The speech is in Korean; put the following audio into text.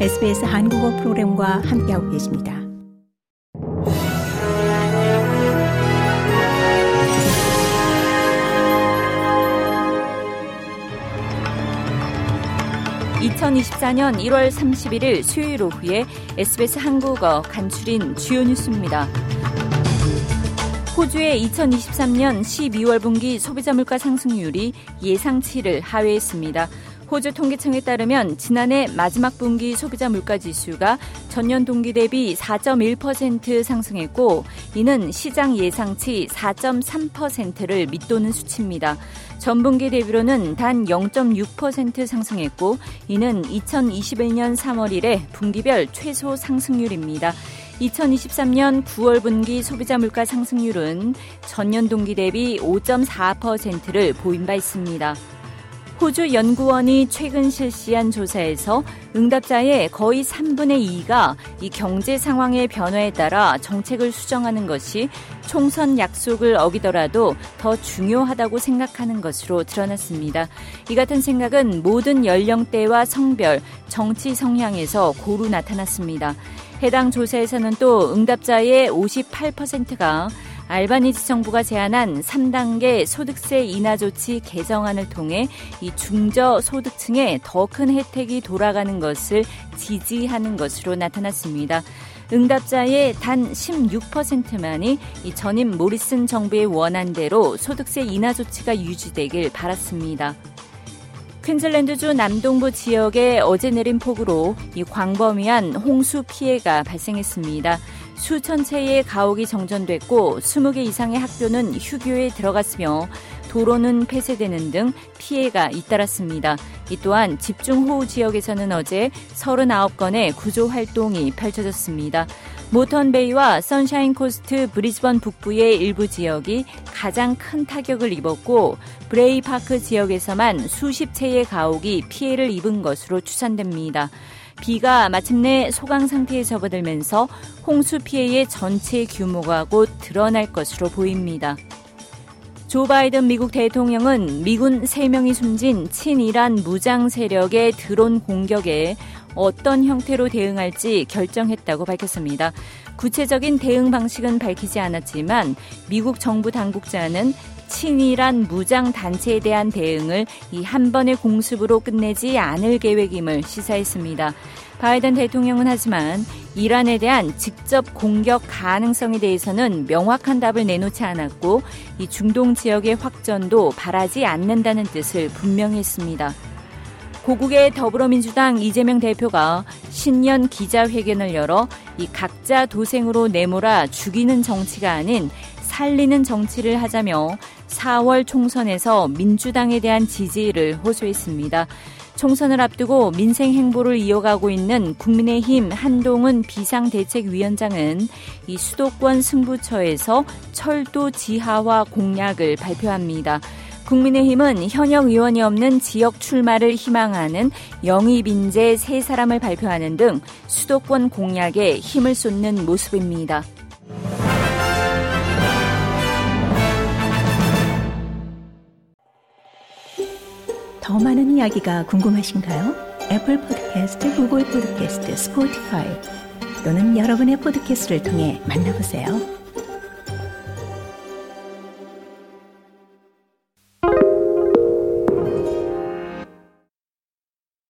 SBS 한국어 프로그램과 함께하고 계십니다. (2024년 1월 31일) 수요일 오후에 SBS 한국어 간추린 주요 뉴스입니다. 호주의 2023년 12월 분기 소비자 물가 상승률이 예상치를 하회했습니다. 호주 통계청에 따르면 지난해 마지막 분기 소비자 물가 지수가 전년 동기 대비 4.1% 상승했고, 이는 시장 예상치 4.3%를 밑도는 수치입니다. 전분기 대비로는 단 0.6% 상승했고, 이는 2021년 3월 이래 분기별 최소 상승률입니다. 2023년 9월 분기 소비자 물가 상승률은 전년 동기 대비 5.4%를 보인 바 있습니다. 호주 연구원이 최근 실시한 조사에서 응답자의 거의 3분의 2가 이 경제 상황의 변화에 따라 정책을 수정하는 것이 총선 약속을 어기더라도 더 중요하다고 생각하는 것으로 드러났습니다. 이 같은 생각은 모든 연령대와 성별, 정치 성향에서 고루 나타났습니다. 해당 조사에서는 또 응답자의 58%가 알바니지 정부가 제안한 3단계 소득세 인하 조치 개정안을 통해 이 중저 소득층에 더 큰 혜택이 돌아가는 것을 지지하는 것으로 나타났습니다. 응답자의 단 16%만이 이 전임 모리슨 정부의 원안대로 소득세 인하 조치가 유지되길 바랐습니다. 퀸즐랜드주 남동부 지역에 어제 내린 폭우로 이 광범위한 홍수 피해가 발생했습니다. 수천 채의 가옥이 정전됐고 20개 이상의 학교는 휴교에 들어갔으며 도로는 폐쇄되는 등 피해가 잇따랐습니다. 이 또한 집중호우 지역에서는 어제 39건의 구조활동이 펼쳐졌습니다. 모턴베이와 선샤인코스트 브리즈번 북부의 일부 지역이 가장 큰 타격을 입었고, 브레이파크 지역에서만 수십 채의 가옥이 피해를 입은 것으로 추산됩니다. 비가 마침내 소강 상태에 접어들면서 홍수 피해의 전체 규모가 곧 드러날 것으로 보입니다. 조 바이든 미국 대통령은 미군 3명이 숨진 친이란 무장 세력의 드론 공격에 어떤 형태로 대응할지 결정했다고 밝혔습니다. 구체적인 대응 방식은 밝히지 않았지만 미국 정부 당국자는 친이란 무장 단체에 대한 대응을 이 한 번의 공습으로 끝내지 않을 계획임을 시사했습니다. 바이든 대통령은 하지만 이란에 대한 직접 공격 가능성에 대해서는 명확한 답을 내놓지 않았고, 이 중동 지역의 확전도 바라지 않는다는 뜻을 분명히 했습니다. 고국의 더불어민주당 이재명 대표가 신년 기자회견을 열어 이 각자 도생으로 내몰아 죽이는 정치가 아닌 살리는 정치를 하자며 4월 총선에서 민주당에 대한 지지를 호소했습니다. 총선을 앞두고 민생 행보를 이어가고 있는 국민의힘 한동훈 비상대책위원장은 이 수도권 승부처에서 철도 지하화 공약을 발표합니다. 국민의힘은 현역 의원이 없는 지역 출마를 희망하는 영입 인재 3사람을 발표하는 등 수도권 공약에 힘을 쏟는 모습입니다. 더 많은 이야기가 궁금하신가요? 애플 팟캐스트, 구글 팟캐스트, 스포티파이 또는 여러분의 팟캐스트를 통해 만나보세요.